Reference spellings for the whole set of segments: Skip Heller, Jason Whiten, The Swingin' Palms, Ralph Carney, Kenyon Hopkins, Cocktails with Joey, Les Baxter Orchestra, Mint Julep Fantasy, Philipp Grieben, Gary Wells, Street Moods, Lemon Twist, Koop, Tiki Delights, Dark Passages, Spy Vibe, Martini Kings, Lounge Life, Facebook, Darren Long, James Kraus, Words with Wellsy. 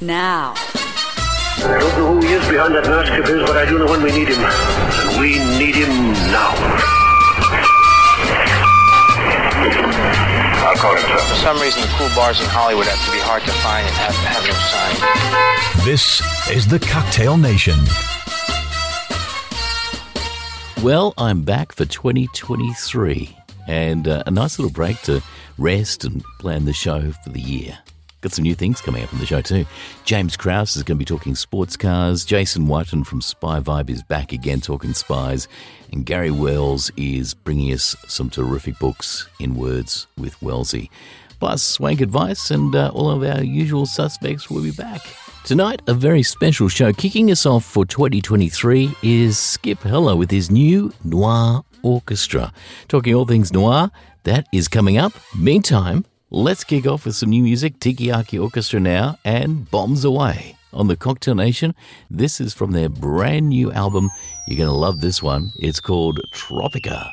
now. I don't know who he is behind that mask of his, but I do know when we need him. And we need him now. I'll call him. For some reason, the cool bars in Hollywood have to be hard to find and have no sign. This is the Cocktail Nation. Well, I'm back for 2023. And a nice little break to rest and plan the show for the year. Got some new things coming up on the show too. James Kraus is going to be talking sports cars. Jason Whiten from Spy Vibe is back again talking spies. And Gary Wells is bringing us some terrific books in Words with Wellsy. Plus, swank advice and all of our usual suspects will be back. Tonight, a very special show. Kicking us off for 2023 is Skip Heller with his new Noir Orchestra. Talking all things noir, that is coming up. Meantime, let's kick off with some new music, Tikiyaki Orchestra now, and Bombs Away on the Cocktail Nation. This is from their brand new album. You're going to love this one. It's called Tropica.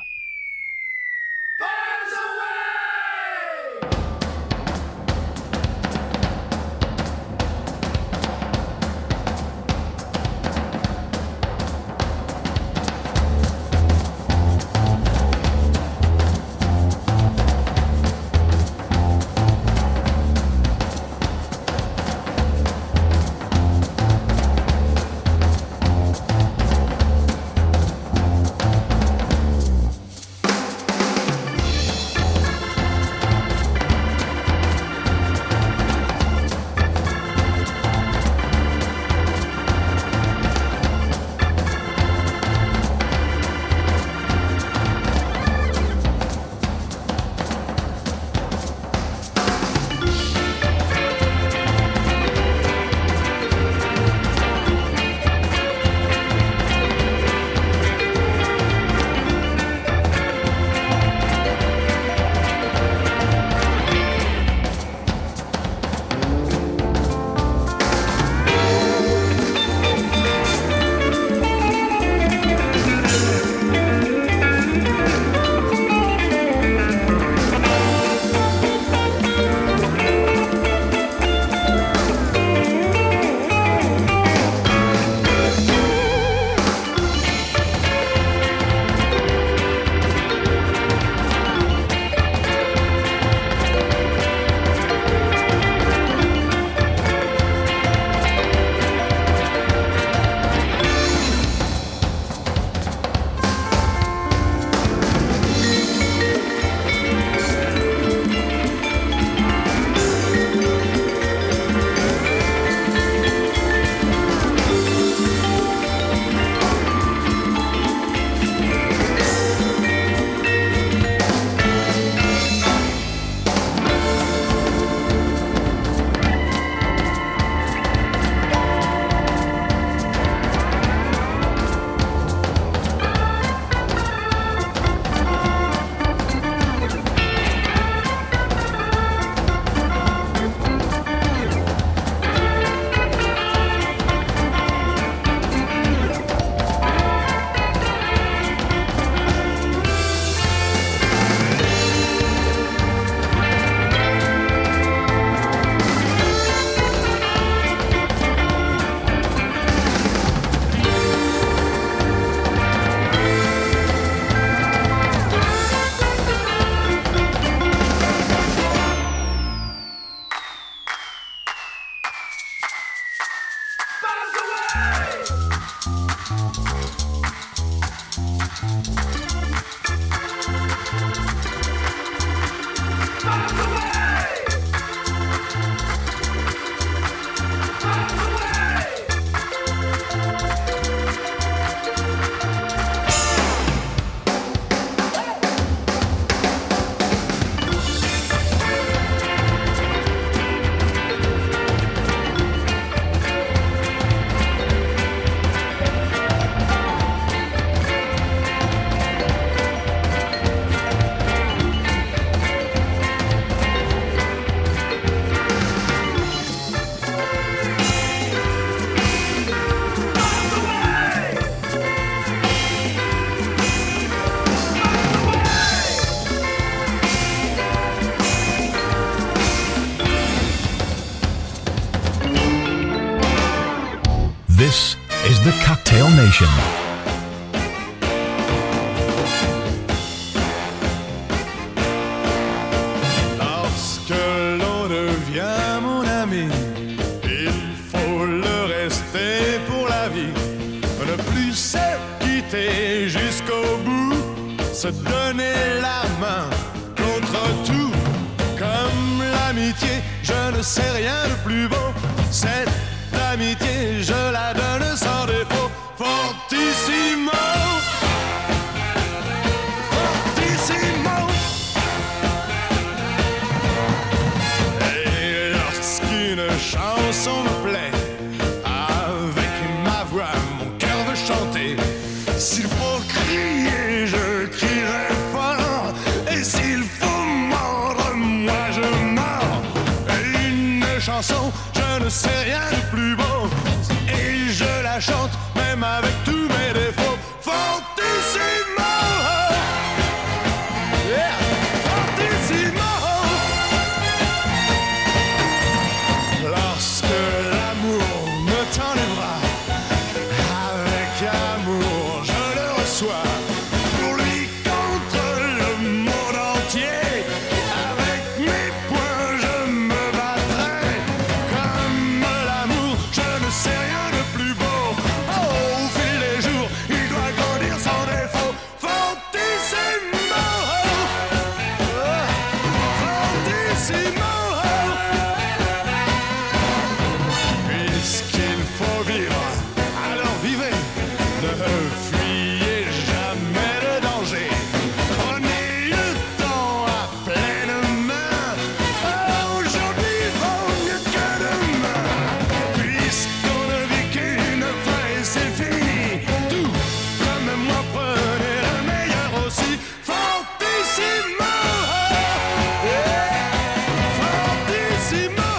This is the Cocktail Nation. Lorsque l'on devient mon ami, il faut le rester pour la vie. Ne plus se quitter jusqu'au bout, se donner la main contre tout. Comme l'amitié, je ne sais rien de plus beau. Cette amitié, je la donne sans défaut. Fortissimo, fortissimo. Et lorsqu'une chanson me plaît, avec ma voix, mon cœur veut chanter. S'il faut crier, je crierai fort. Et s'il faut mordre, moi je mords. Et une chanson, je ne sais rien de plus beau, et je la chante même avec tous mes défauts. Fortissimo, yeah, fortissimo. Lorsque l'amour me tend les bras, avec amour je le reçois. Pour lui contre le monde entier, avec mes poings je me battrai. C'est rien de plus beau. Oh, au fil des jours, il doit grandir sans défaut. Fortissimo, fortissimo. Puisqu'il faut vivre, alors vivez. Ne fuyez jamais le danger. Prenez le temps à pleine main. Aujourd'hui vaut mieux que demain. Puisqu'on ne vit qu'une fois et c'est fini, tout comme moi, prenez le meilleur aussi. Fortissimo, yeah, fortissimo, fortissimo.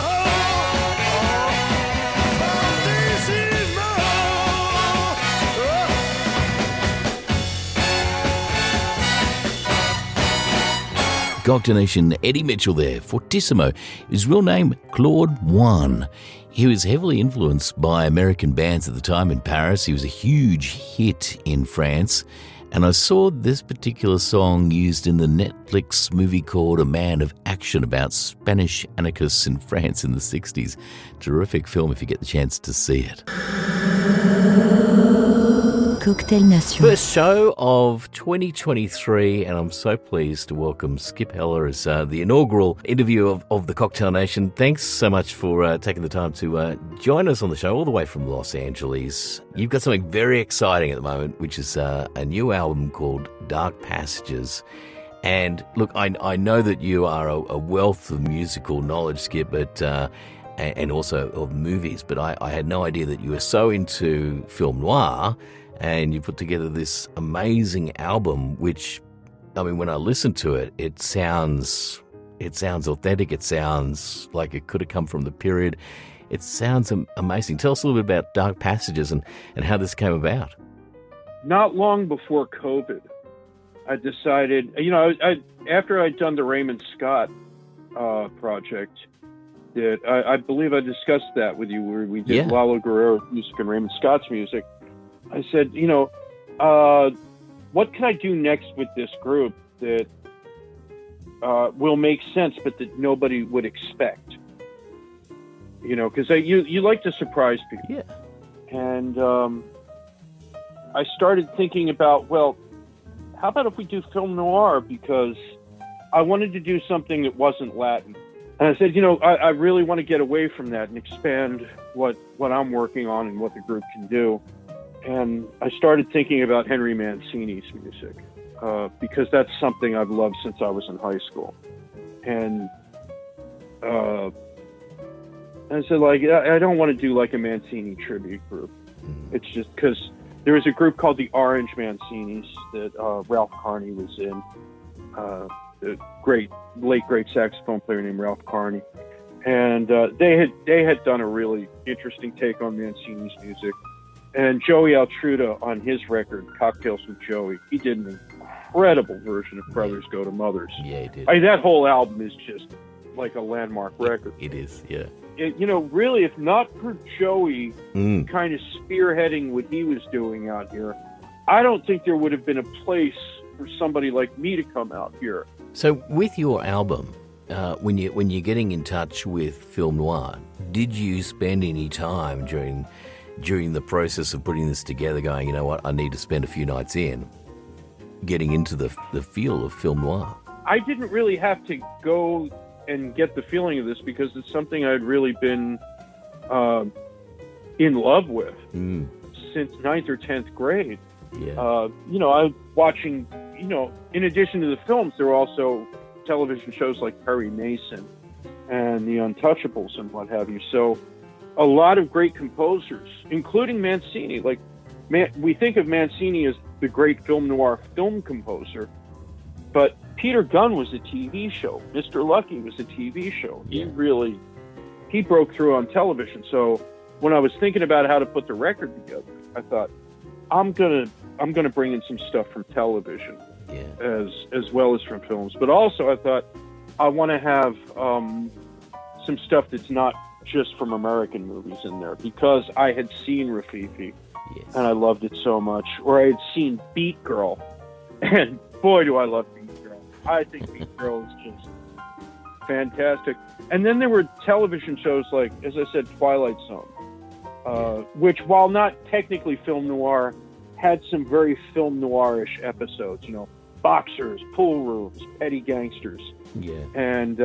Cocktail Nation, Eddie Mitchell there, fortissimo. His real name, Claude Juan. He was heavily influenced by American bands at the time in Paris. He was a huge hit in France. And I saw this particular song used in the Netflix movie called A Man of Action about Spanish anarchists in France in the 60s. Terrific film if you get the chance to see it. Cocktail Nation. First show of 2023, and I'm so pleased to welcome Skip Heller as the inaugural interview of the Cocktail Nation. Thanks so much for taking the time to join us on the show all the way from Los Angeles. You've got something very exciting at the moment, which is a new album called Dark Passages. And look, I know that you are a wealth of musical knowledge, Skip, but and also of movies, but I had no idea that you were so into film noir. And you put together this amazing album, which, I mean, when I listen to it, it sounds authentic. It sounds like it could have come from the period. It sounds amazing. Tell us a little bit about Dark Passages and how this came about. Not long before COVID, I decided, after I'd done the Raymond Scott project, that I believe I discussed that with you, where we did Lalo Guerrero's music and Raymond Scott's music. I said, what can I do next with this group that will make sense, but that nobody would expect? Because you like to surprise people. Yeah. And I started thinking about, well, how about if we do film noir? Because I wanted to do something that wasn't Latin. And I said, I really want to get away from that and expand what I'm working on and what the group can do. And I started thinking about Henry Mancini's music because that's something I've loved since I was in high school. And I said, I don't want to do like a Mancini tribute group. It's just because there was a group called the Orange Mancinis that Ralph Carney was in, a late great saxophone player named Ralph Carney. And they had done a really interesting take on Mancini's music. And Joey Altruda on his record, Cocktails with Joey, he did an incredible version of Brothers Go to Mothers. Yeah, he did. That whole album is just like a landmark record. It is, yeah. you know, really, if not for Joey kind of spearheading what he was doing out here, I don't think there would have been a place for somebody like me to come out here. So with your album, when you're getting in touch with film noir, did you spend any time during the process of putting this together going, you know what, I need to spend a few nights in getting into the feel of film noir? I didn't really have to go and get the feeling of this because it's something I'd really been in love with since 9th or 10th grade. Yeah. You know, I was watching, you know, in addition to the films, there were also television shows like Perry Mason and The Untouchables and what have you. So a lot of great composers, including Mancini. Like, we think of Mancini as the great film noir film composer, but Peter Gunn was a TV show. Mr. Lucky was a TV show. He broke through on television. So when I was thinking about how to put the record together, I thought, I'm gonna bring in some stuff from television, as well as from films. But also, I thought I want to have some stuff that's not just from American movies in there because I had seen Rafifi and I loved it so much, or I had seen Beat Girl, and boy, do I love Beat Girl! I think Beat Girl is just fantastic. And then there were television shows like, as I said, Twilight Zone. Which, while not technically film noir, had some very film noirish episodes. You know, boxers, pool rooms, petty gangsters, and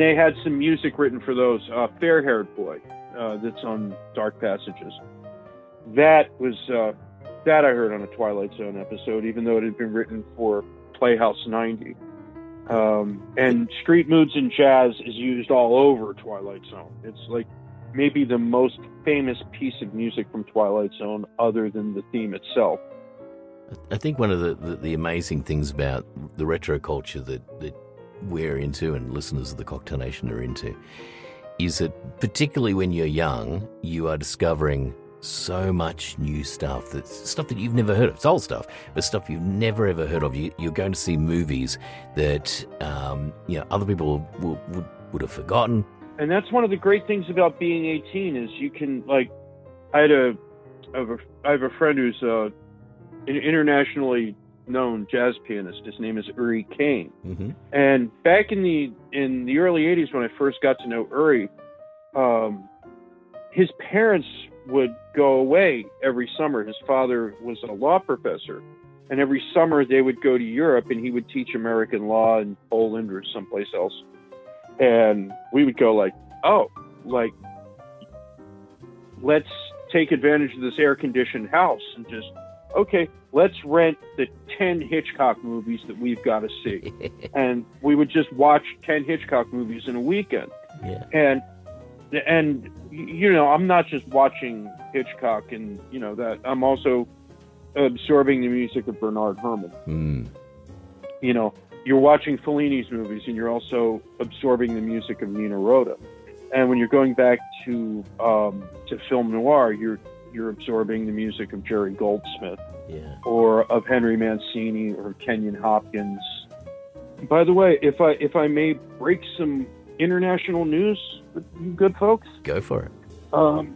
they had some music written for those. Fair-haired boy, that's on Dark Passages. That was that I heard on a Twilight Zone episode, even though it had been written for Playhouse 90. And Street Moods and Jazz is used all over Twilight Zone. It's like maybe the most famous piece of music from Twilight Zone other than the theme itself. I think one of the amazing things about the retro culture that we're into and listeners of the Cocktail Nation are into is that particularly when you're young, you are discovering so much new stuff. That's stuff that you've never heard of. It's old stuff, but stuff you've never ever heard of. You're going to see movies that you know, other people would have forgotten. And that's one of the great things about being 18 is you can, like, I have a friend who's an internationally known jazz pianist. His name is Uri Kane. Mm-hmm. And back in the early 80s, when I first got to know Uri, his parents would go away every summer. His father was a law professor, and every summer they would go to Europe, and he would teach American law in Poland or someplace else. And we would go like, oh, like, let's take advantage of this air-conditioned house and just, okay, let's rent the 10 Hitchcock movies that we've got to see. And we would just watch 10 Hitchcock movies in a weekend. Yeah. And you know, I'm not just watching Hitchcock and, you know, that I'm also absorbing the music of Bernard Herrmann. You know, you're watching Fellini's movies, and you're also absorbing the music of Nina Rota. And when you're going back to film noir, you're absorbing the music of Jerry Goldsmith, or of Henry Mancini, or Kenyon Hopkins. By the way, if I may break some international news, you good folks, go for it.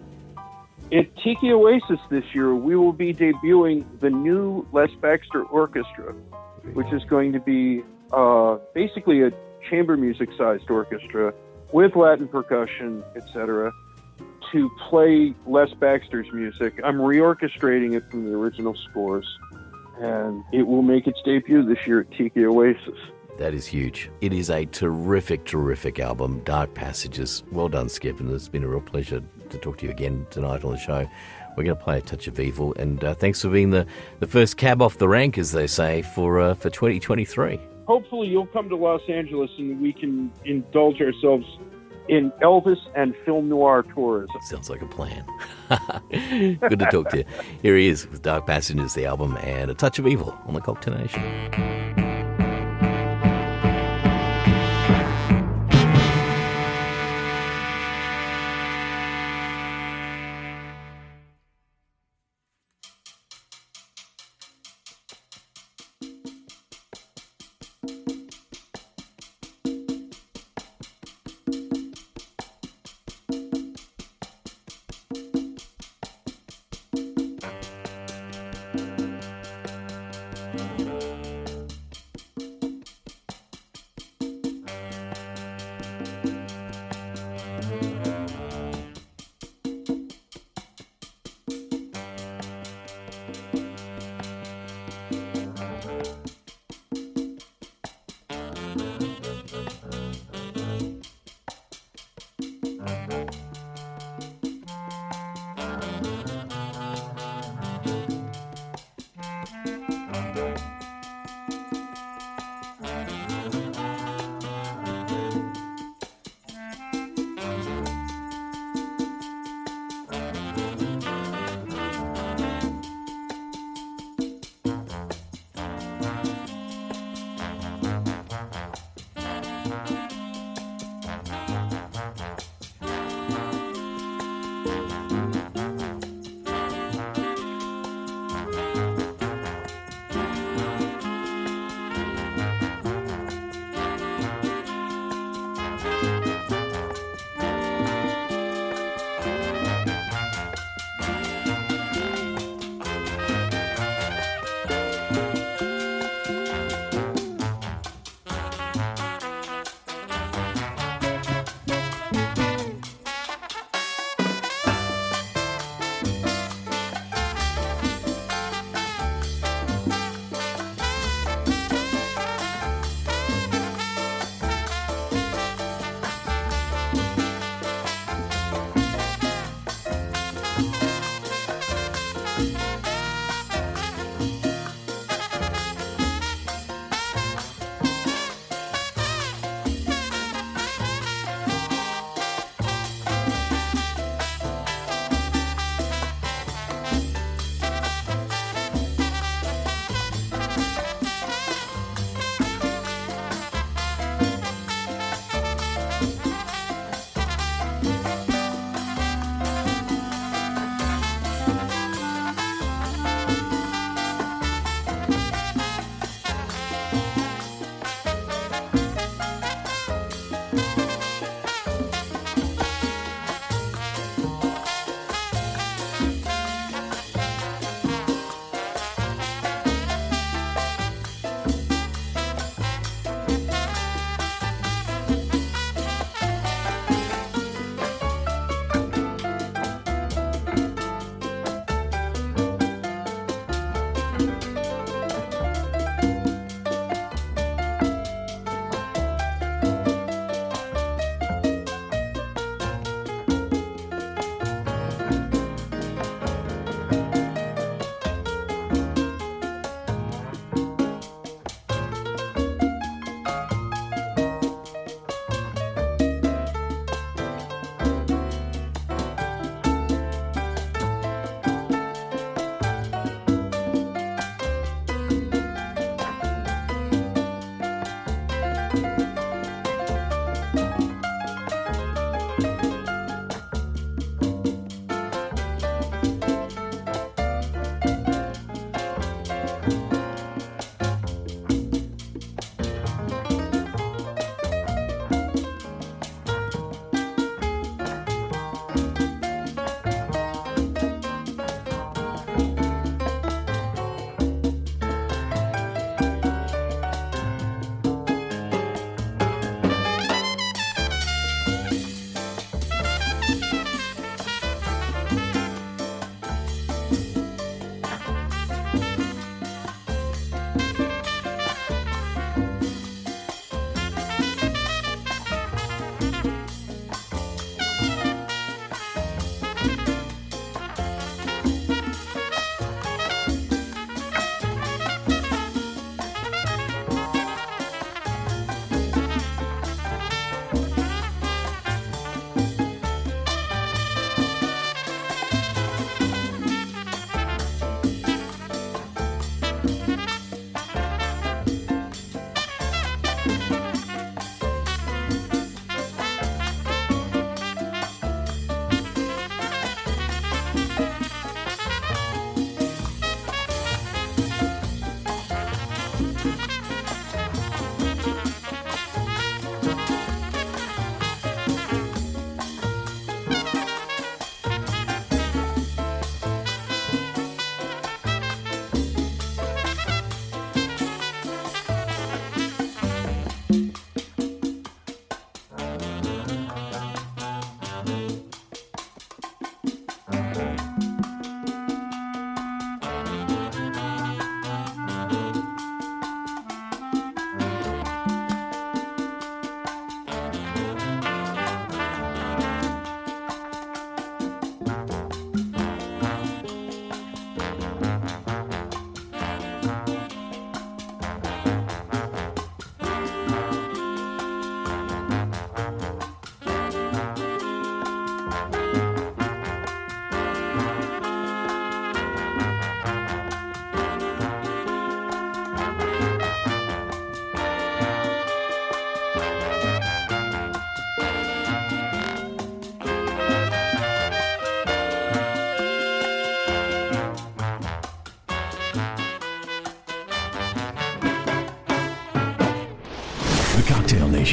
At Tiki Oasis this year, we will be debuting the new Les Baxter Orchestra, which is going to be basically a chamber music-sized orchestra with Latin percussion, etc., to play Les Baxter's music. I'm reorchestrating it from the original scores, and it will make its debut this year at Tiki Oasis. That is huge. It is a terrific, terrific album, Dark Passages. Well done, Skip, and it's been a real pleasure to talk to you again tonight on the show. We're going to play A Touch of Evil, and thanks for being the first cab off the rank, as they say, for 2023. Hopefully you'll come to Los Angeles and we can indulge ourselves in Elvis and film noir tourism. Sounds like a plan. Good to talk to you. Here he is with Dark Passages, the album, and A Touch of Evil on the Cocktail Nation.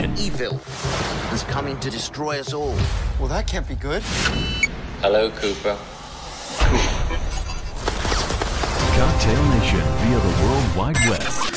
information. Evil is coming to destroy us all. Well, that can't be good. Hello, Cooper. Cocktail Nation via the World Wide Web.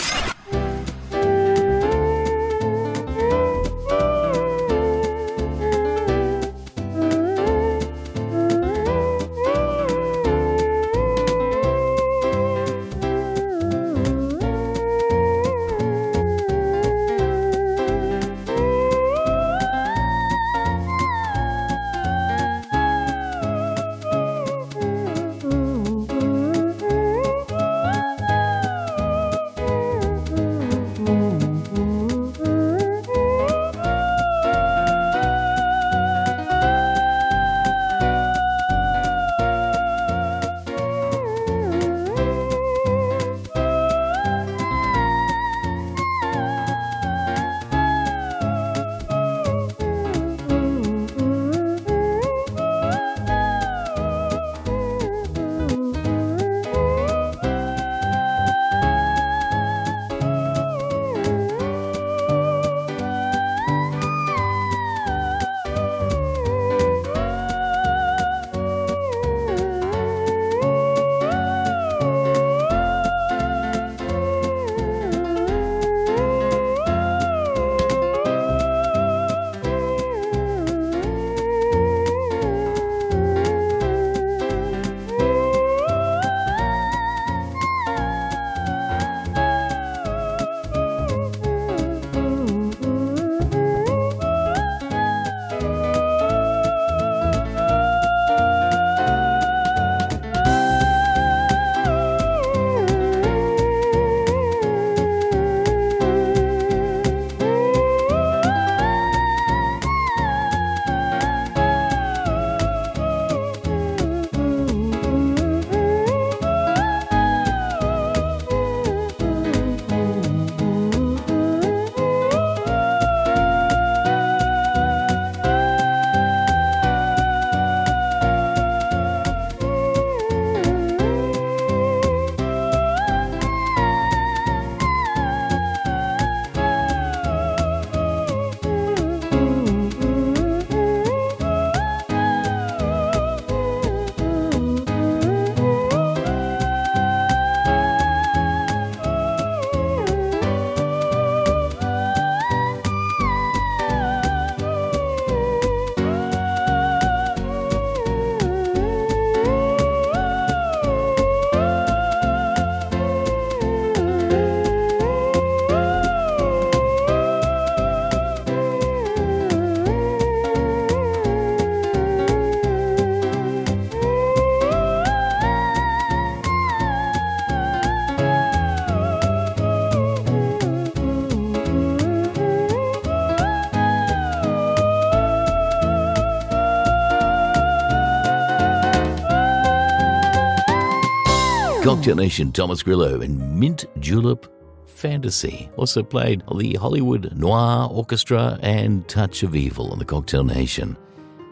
Cocktail Nation, Thomas Grillo in Mint Julep Fantasy. Also played the Hollywood Noir Orchestra and Touch of Evil on the Cocktail Nation.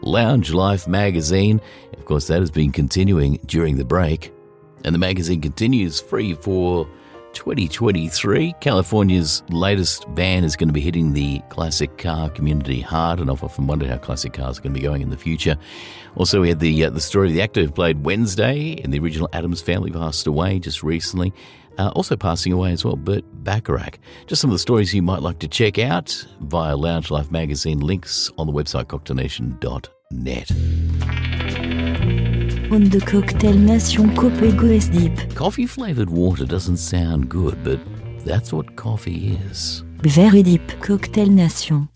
Lounge Life magazine, of course, that has been continuing during the break. And the magazine continues free for 2023. California's latest ban is going to be hitting the classic car community hard, and I've often wondered how classic cars are going to be going in the future. Also, we had the story of the actor who played Wednesday in the original Addams Family, passed away just recently. Also passing away as well, Burt Bacharach. Just some of the stories you might like to check out via Lounge Life magazine. Links on the website cocktailnation.net. On the Cocktail Nation, Copego is deep. Coffee-flavored water doesn't sound good, but that's what coffee is. Very deep. Cocktail Nation.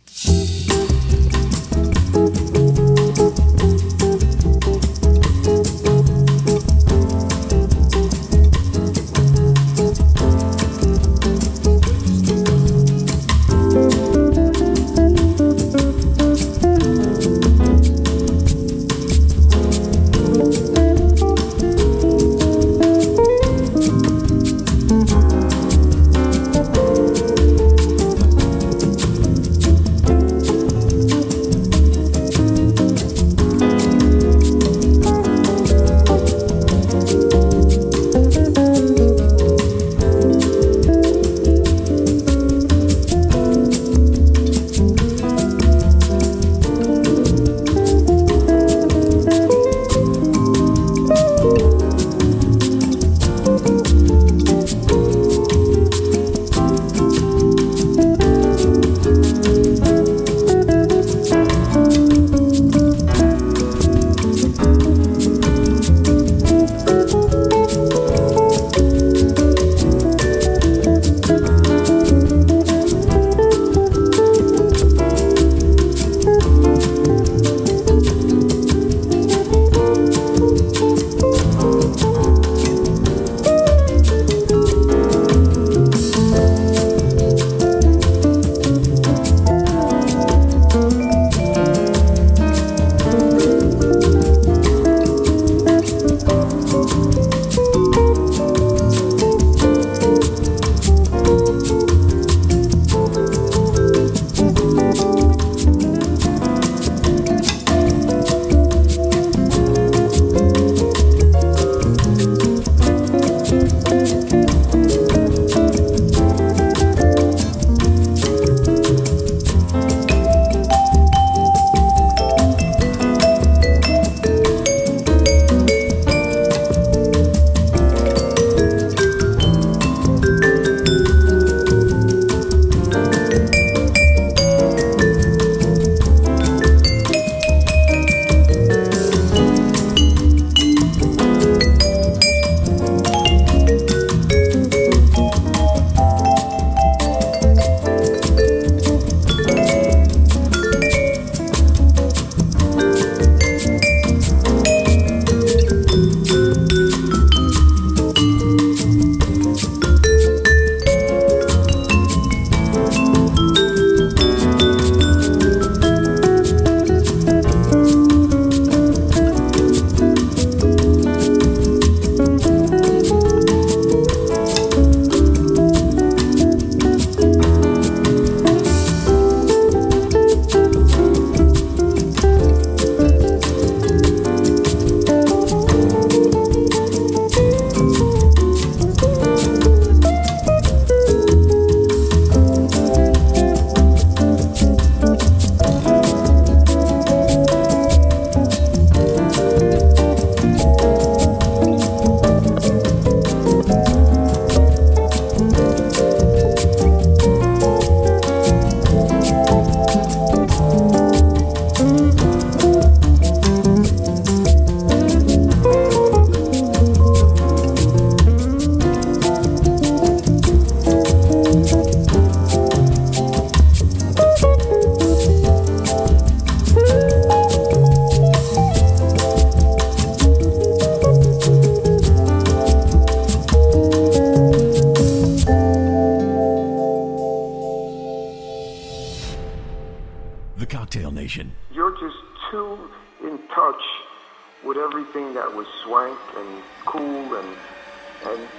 with everything that was swank and cool, and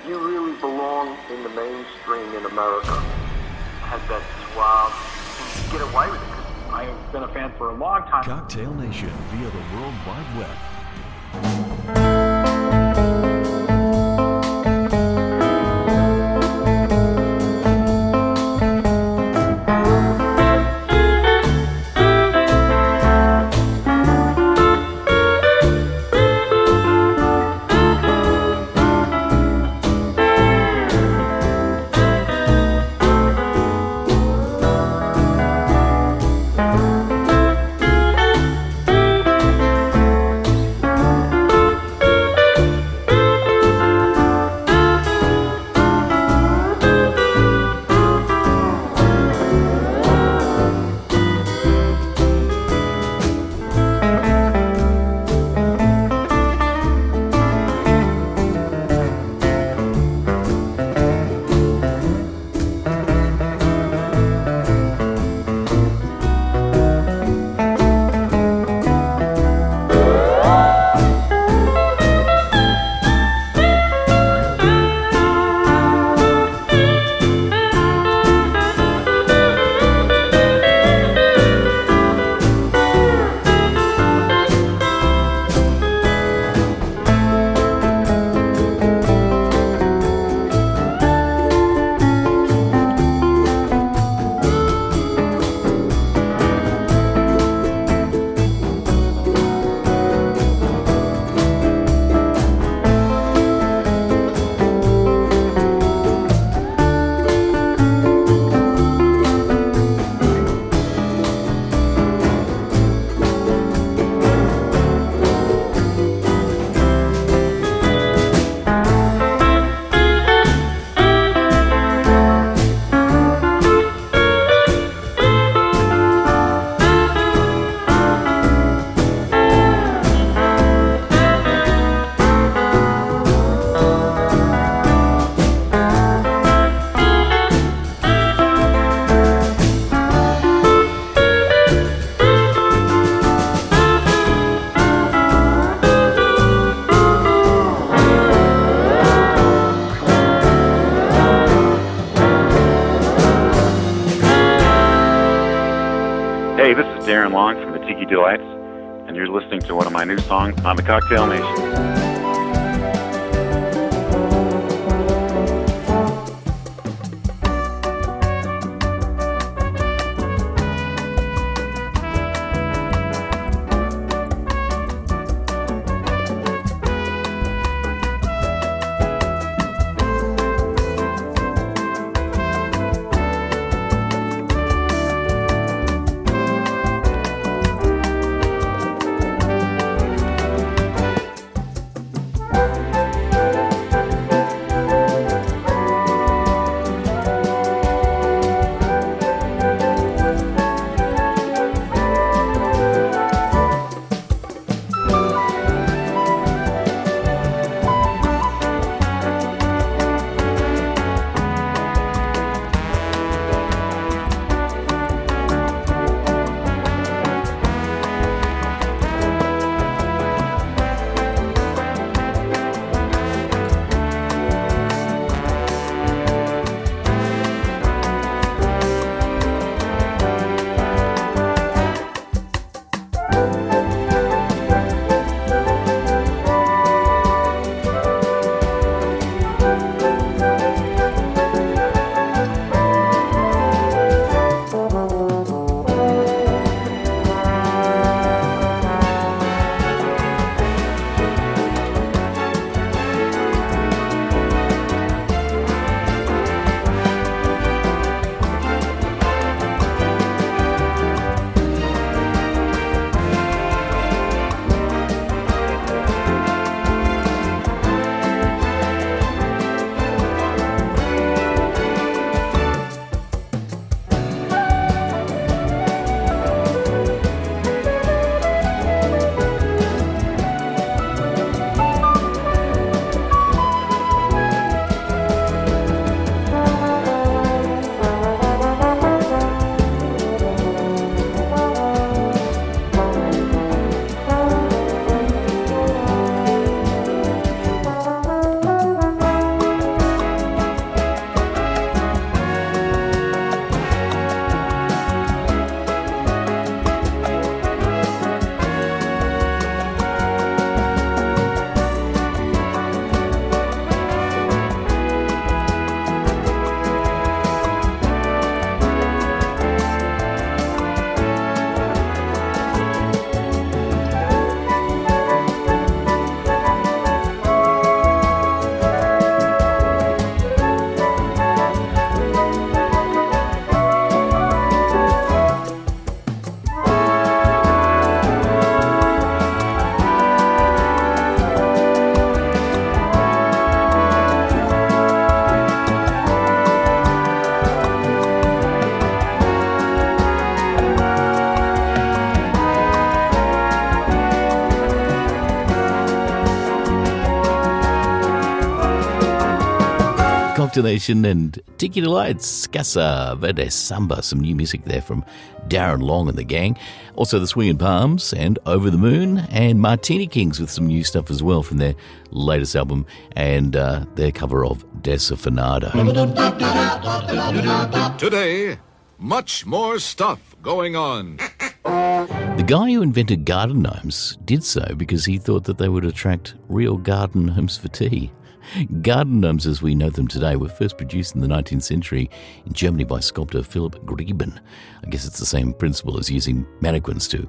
you really belong in the mainstream in America. Had that swag and get away with it. I have been a fan for a long time. Cocktail Nation via the World Wide Web. Delights, and you're listening to one of my new songs on the Cocktail Nation. Doctor Nation and Tiki Delights, Casa Verde Samba. Some new music there from Darren Long and the gang. Also the Swingin' Palms and Over the Moon, and Martini Kings with some new stuff as well from their latest album and their cover of Desafinado. Today, much more stuff going on. The guy who invented garden gnomes did so because he thought that they would attract real garden gnomes for tea. Garden gnomes as we know them today were first produced in the 19th century in Germany by sculptor Philipp Grieben. I guess it's the same principle as using mannequins to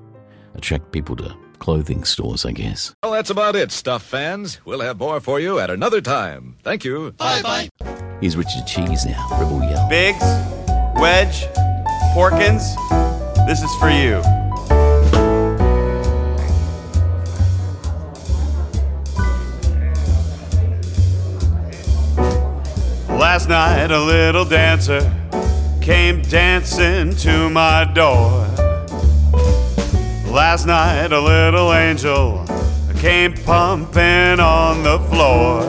attract people to clothing stores, I guess. Well, that's about it, Stuff fans. We'll have more for you at another time. Thank you. Bye-bye. Here's Richard Cheese now, Rebel Yell. Biggs, Wedge, Porkins, this is for you. Last night a little dancer came dancing to my door. Last night a little angel came pumping on the floor.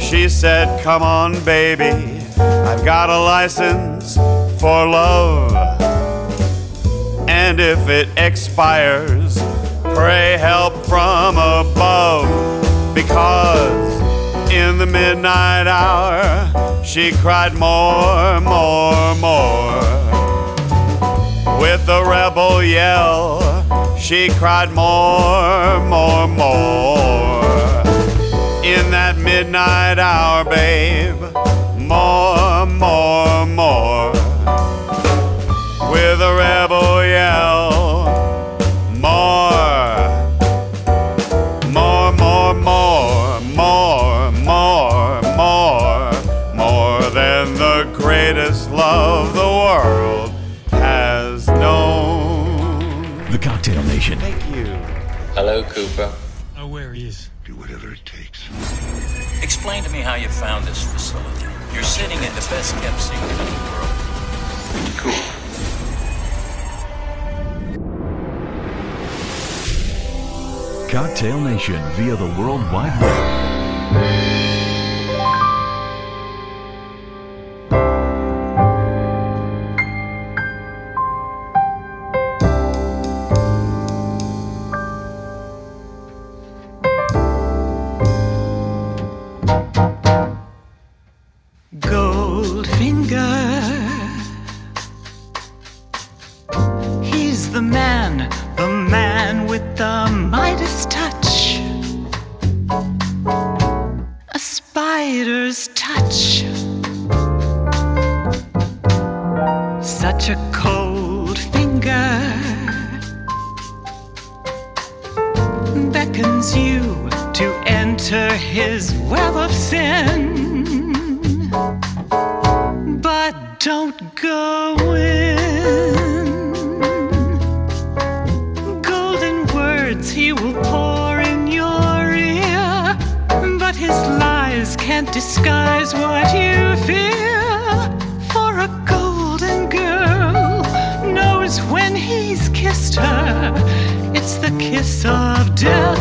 She said, come on baby, I've got a license for love, and if it expires, pray help from above. Because in the midnight hour, she cried more, more, more. With a rebel yell, she cried more, more, more. In that midnight hour, babe, more, more, more. With a rebel yell, more, more, more, more, more. More, more, more than the greatest love the world has known. The Cocktail Nation. Thank you. Hello, Cooper. Know where he is. Do whatever it takes. Explain to me how you found this facility. You're sitting in the best kept secret in the world. Cool. Cocktail Nation via the World Wide Web. Goldfinger, he's the man with the Midas touch. A spider's touch. Such a cold finger beckons you to enter his web of sin. But don't go in. Golden words he will pour in your ear, but his lies can't disguise what you fear. For a golden girl knows when he's kissed her, it's the kiss of death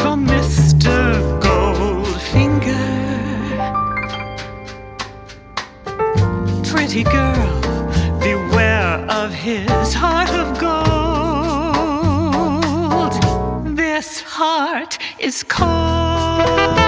from Mr. Goldfinger. Pretty girl, beware of his heart of gold. This heart is cold.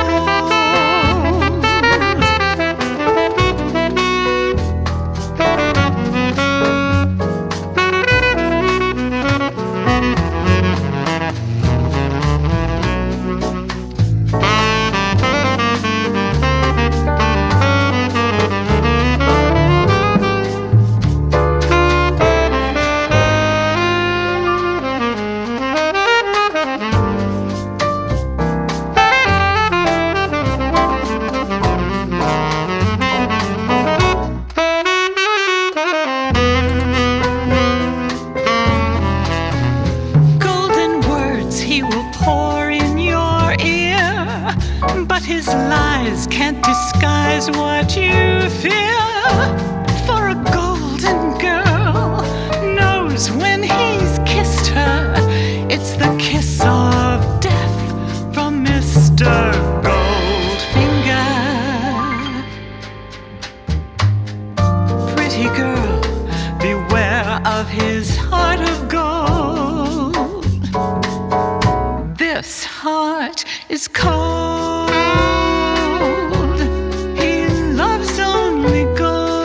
What you fear, for a golden girl knows when he's kissed her, it's the kiss of death from Mr. Goldfinger. Death's heart is cold. He loves only gold,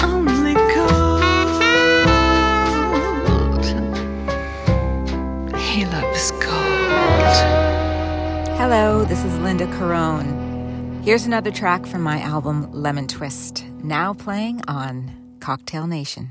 only gold. He loves gold. Hello, this is Linda Carone. Here's another track from my album Lemon Twist, now playing on Cocktail Nation.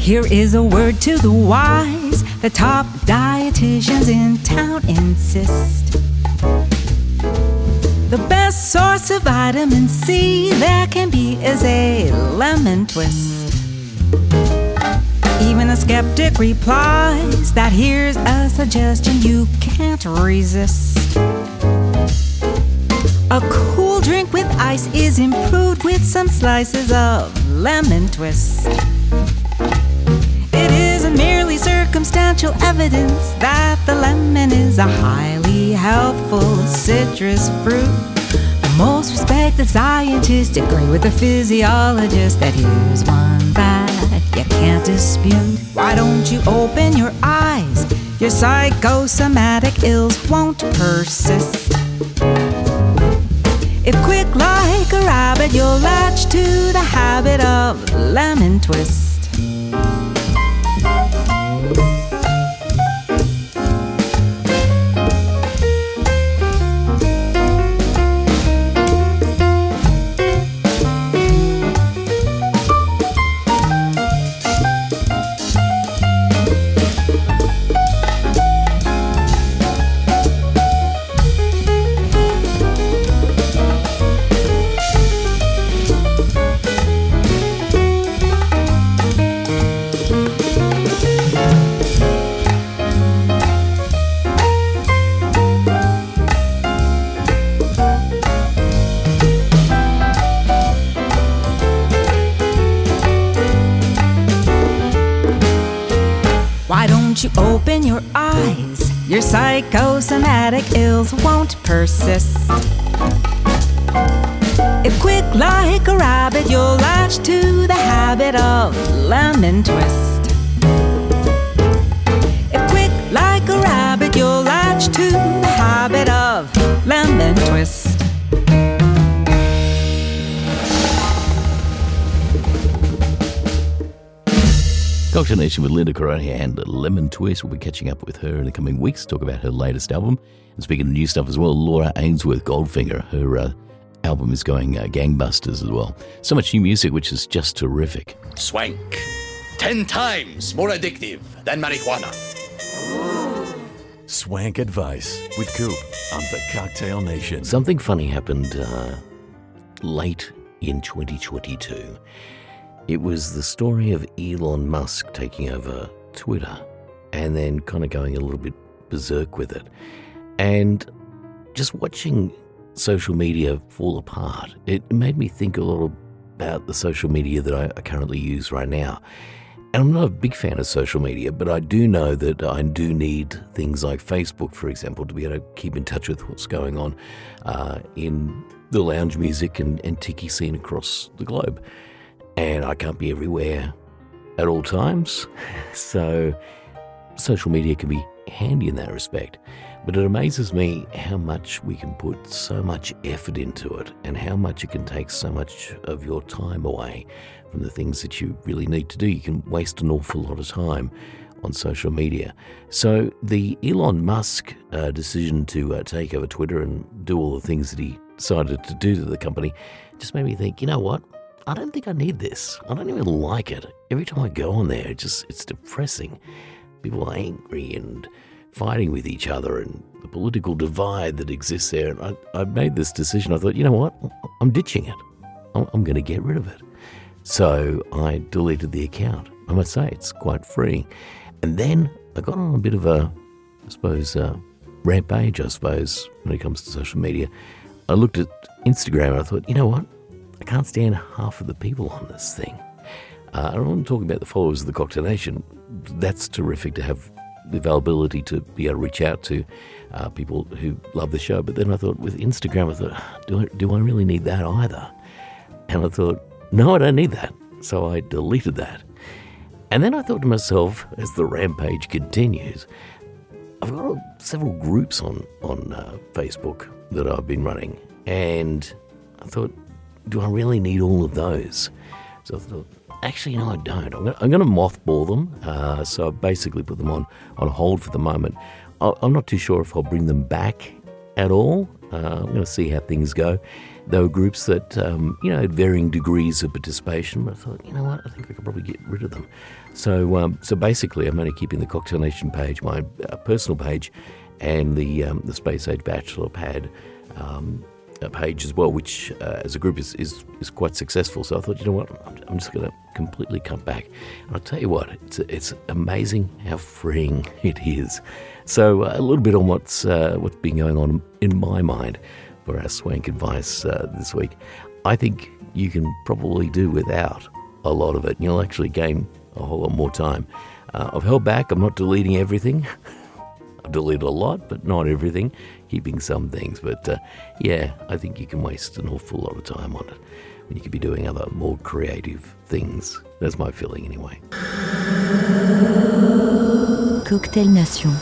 Here is a word to the wise. The top dietitians in town insist. The best source of vitamin C there can be is a lemon twist. Even a skeptic replies that here's a suggestion you can't resist. A cool drink with ice is improved with some slices of lemon twist. Merely circumstantial evidence that the lemon is a highly helpful citrus fruit. The most respected scientists agree with the physiologist that here's one fact you can't dispute. Why don't you open your eyes? Your psychosomatic ills won't persist. If quick like a rabbit, you'll latch to the habit of lemon twist. Open your eyes, your psychosomatic ills won't persist. If quick like a rabbit, you'll latch to the habit of lemon twist. If quick like a rabbit, you'll latch to the habit of lemon twist. Cocktail Nation with Linda Carone here and Lemon Twist. We'll be catching up with her in the coming weeks, talk about her latest album. And speaking of new stuff as well, Laura Ainsworth, Goldfinger, her album is going gangbusters as well. So much new music, which is just terrific. Swank, 10 times more addictive than marijuana. Swank advice with Coop on the Cocktail Nation. Something funny happened late in 2022. It was the story of Elon Musk taking over Twitter and then kind of going a little bit berserk with it. And just watching social media fall apart, it made me think a lot about the social media that I currently use right now. And I'm not a big fan of social media, but I do know that I do need things like Facebook, for example, to be able to keep in touch with what's going on in the lounge music and tiki scene across the globe. And I can't be everywhere at all times, so social media can be handy in that respect. But it amazes me how much we can put so much effort into it and how much it can take so much of your time away from the things that you really need to do. You can waste an awful lot of time on social media. So the Elon Musk decision to take over Twitter and do all the things that he decided to do to the company just made me think, you know what? I don't think I need this. I don't even like it. Every time I go on there, it's depressing. People are angry and fighting with each other and the political divide that exists there. And I made this decision. I thought, you know what? I'm ditching it. I'm going to get rid of it. So I deleted the account. I must say, it's quite free. And then I got on a bit of a, rampage, when it comes to social media. I looked at Instagram and I thought, you know what? I can't stand half of the people on this thing. I don't want to talk about the followers of the Cocktail Nation. That's terrific to have the availability to be able to reach out to people who love the show. But then I thought with Instagram, I thought, do I really need that either? And I thought, no, I don't need that. So I deleted that. And then I thought to myself, as the rampage continues, I've got several groups on Facebook that I've been running. And I thought, do I really need all of those? So I thought, actually, no, I don't. I'm going to mothball them. So I've basically put them on hold for the moment. I'm not too sure if I'll bring them back at all. I'm going to see how things go. There were groups that, had varying degrees of participation. But I thought, you know what, I think I could probably get rid of them. So so basically, I'm only keeping the Cocktail Nation page, my personal page, and the Space Age Bachelor pad page as well, which as a group is quite successful. So I thought, you know what, I'm just going to completely cut back. And I'll tell you what, it's amazing how freeing it is. So a little bit on what's been going on in my mind for our swank advice this week. I think you can probably do without a lot of it, and you'll actually gain a whole lot more time. I've held back. I'm not deleting everything. I've deleted a lot, but not everything, keeping some things. But I think you can waste an awful lot of time on it when you could be doing other more creative things. That's my feeling anyway. Cocktail Nation.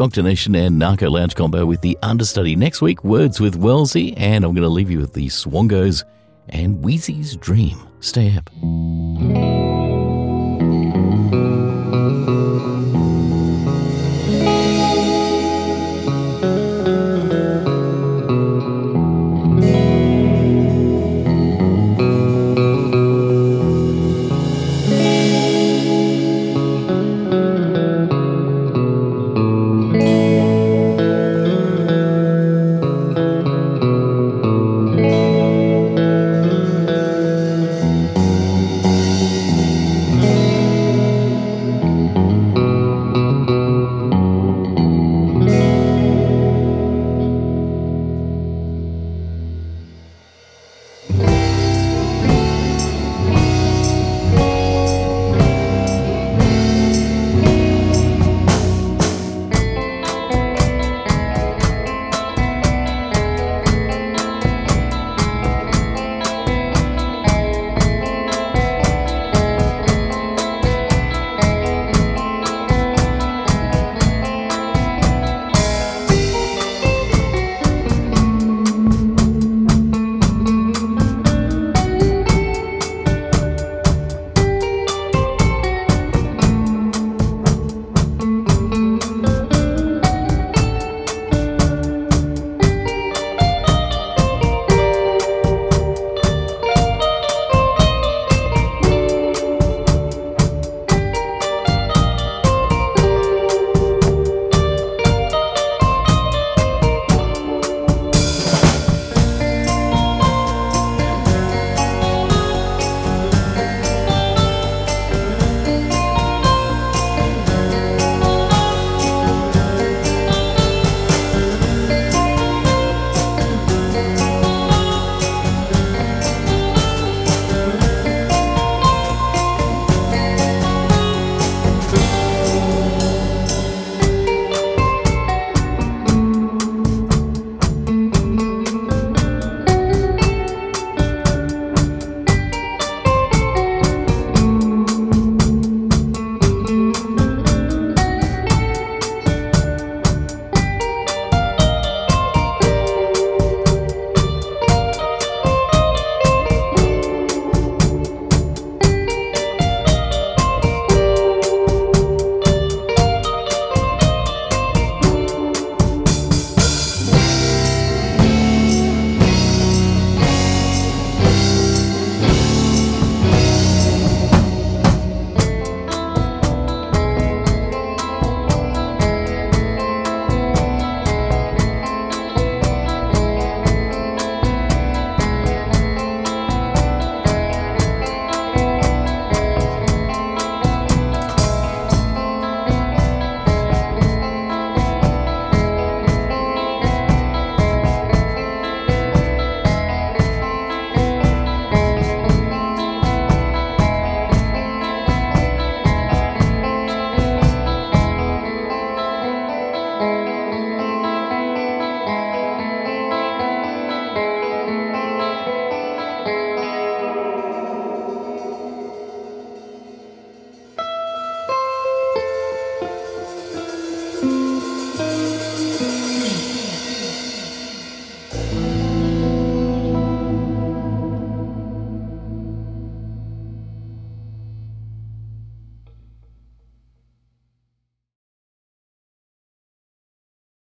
Concatenation and Narco Lounge combo with the understudy next week, Words with Wellsy, and I'm going to leave you with the Swongos and Wheezy's Dream. Stay up.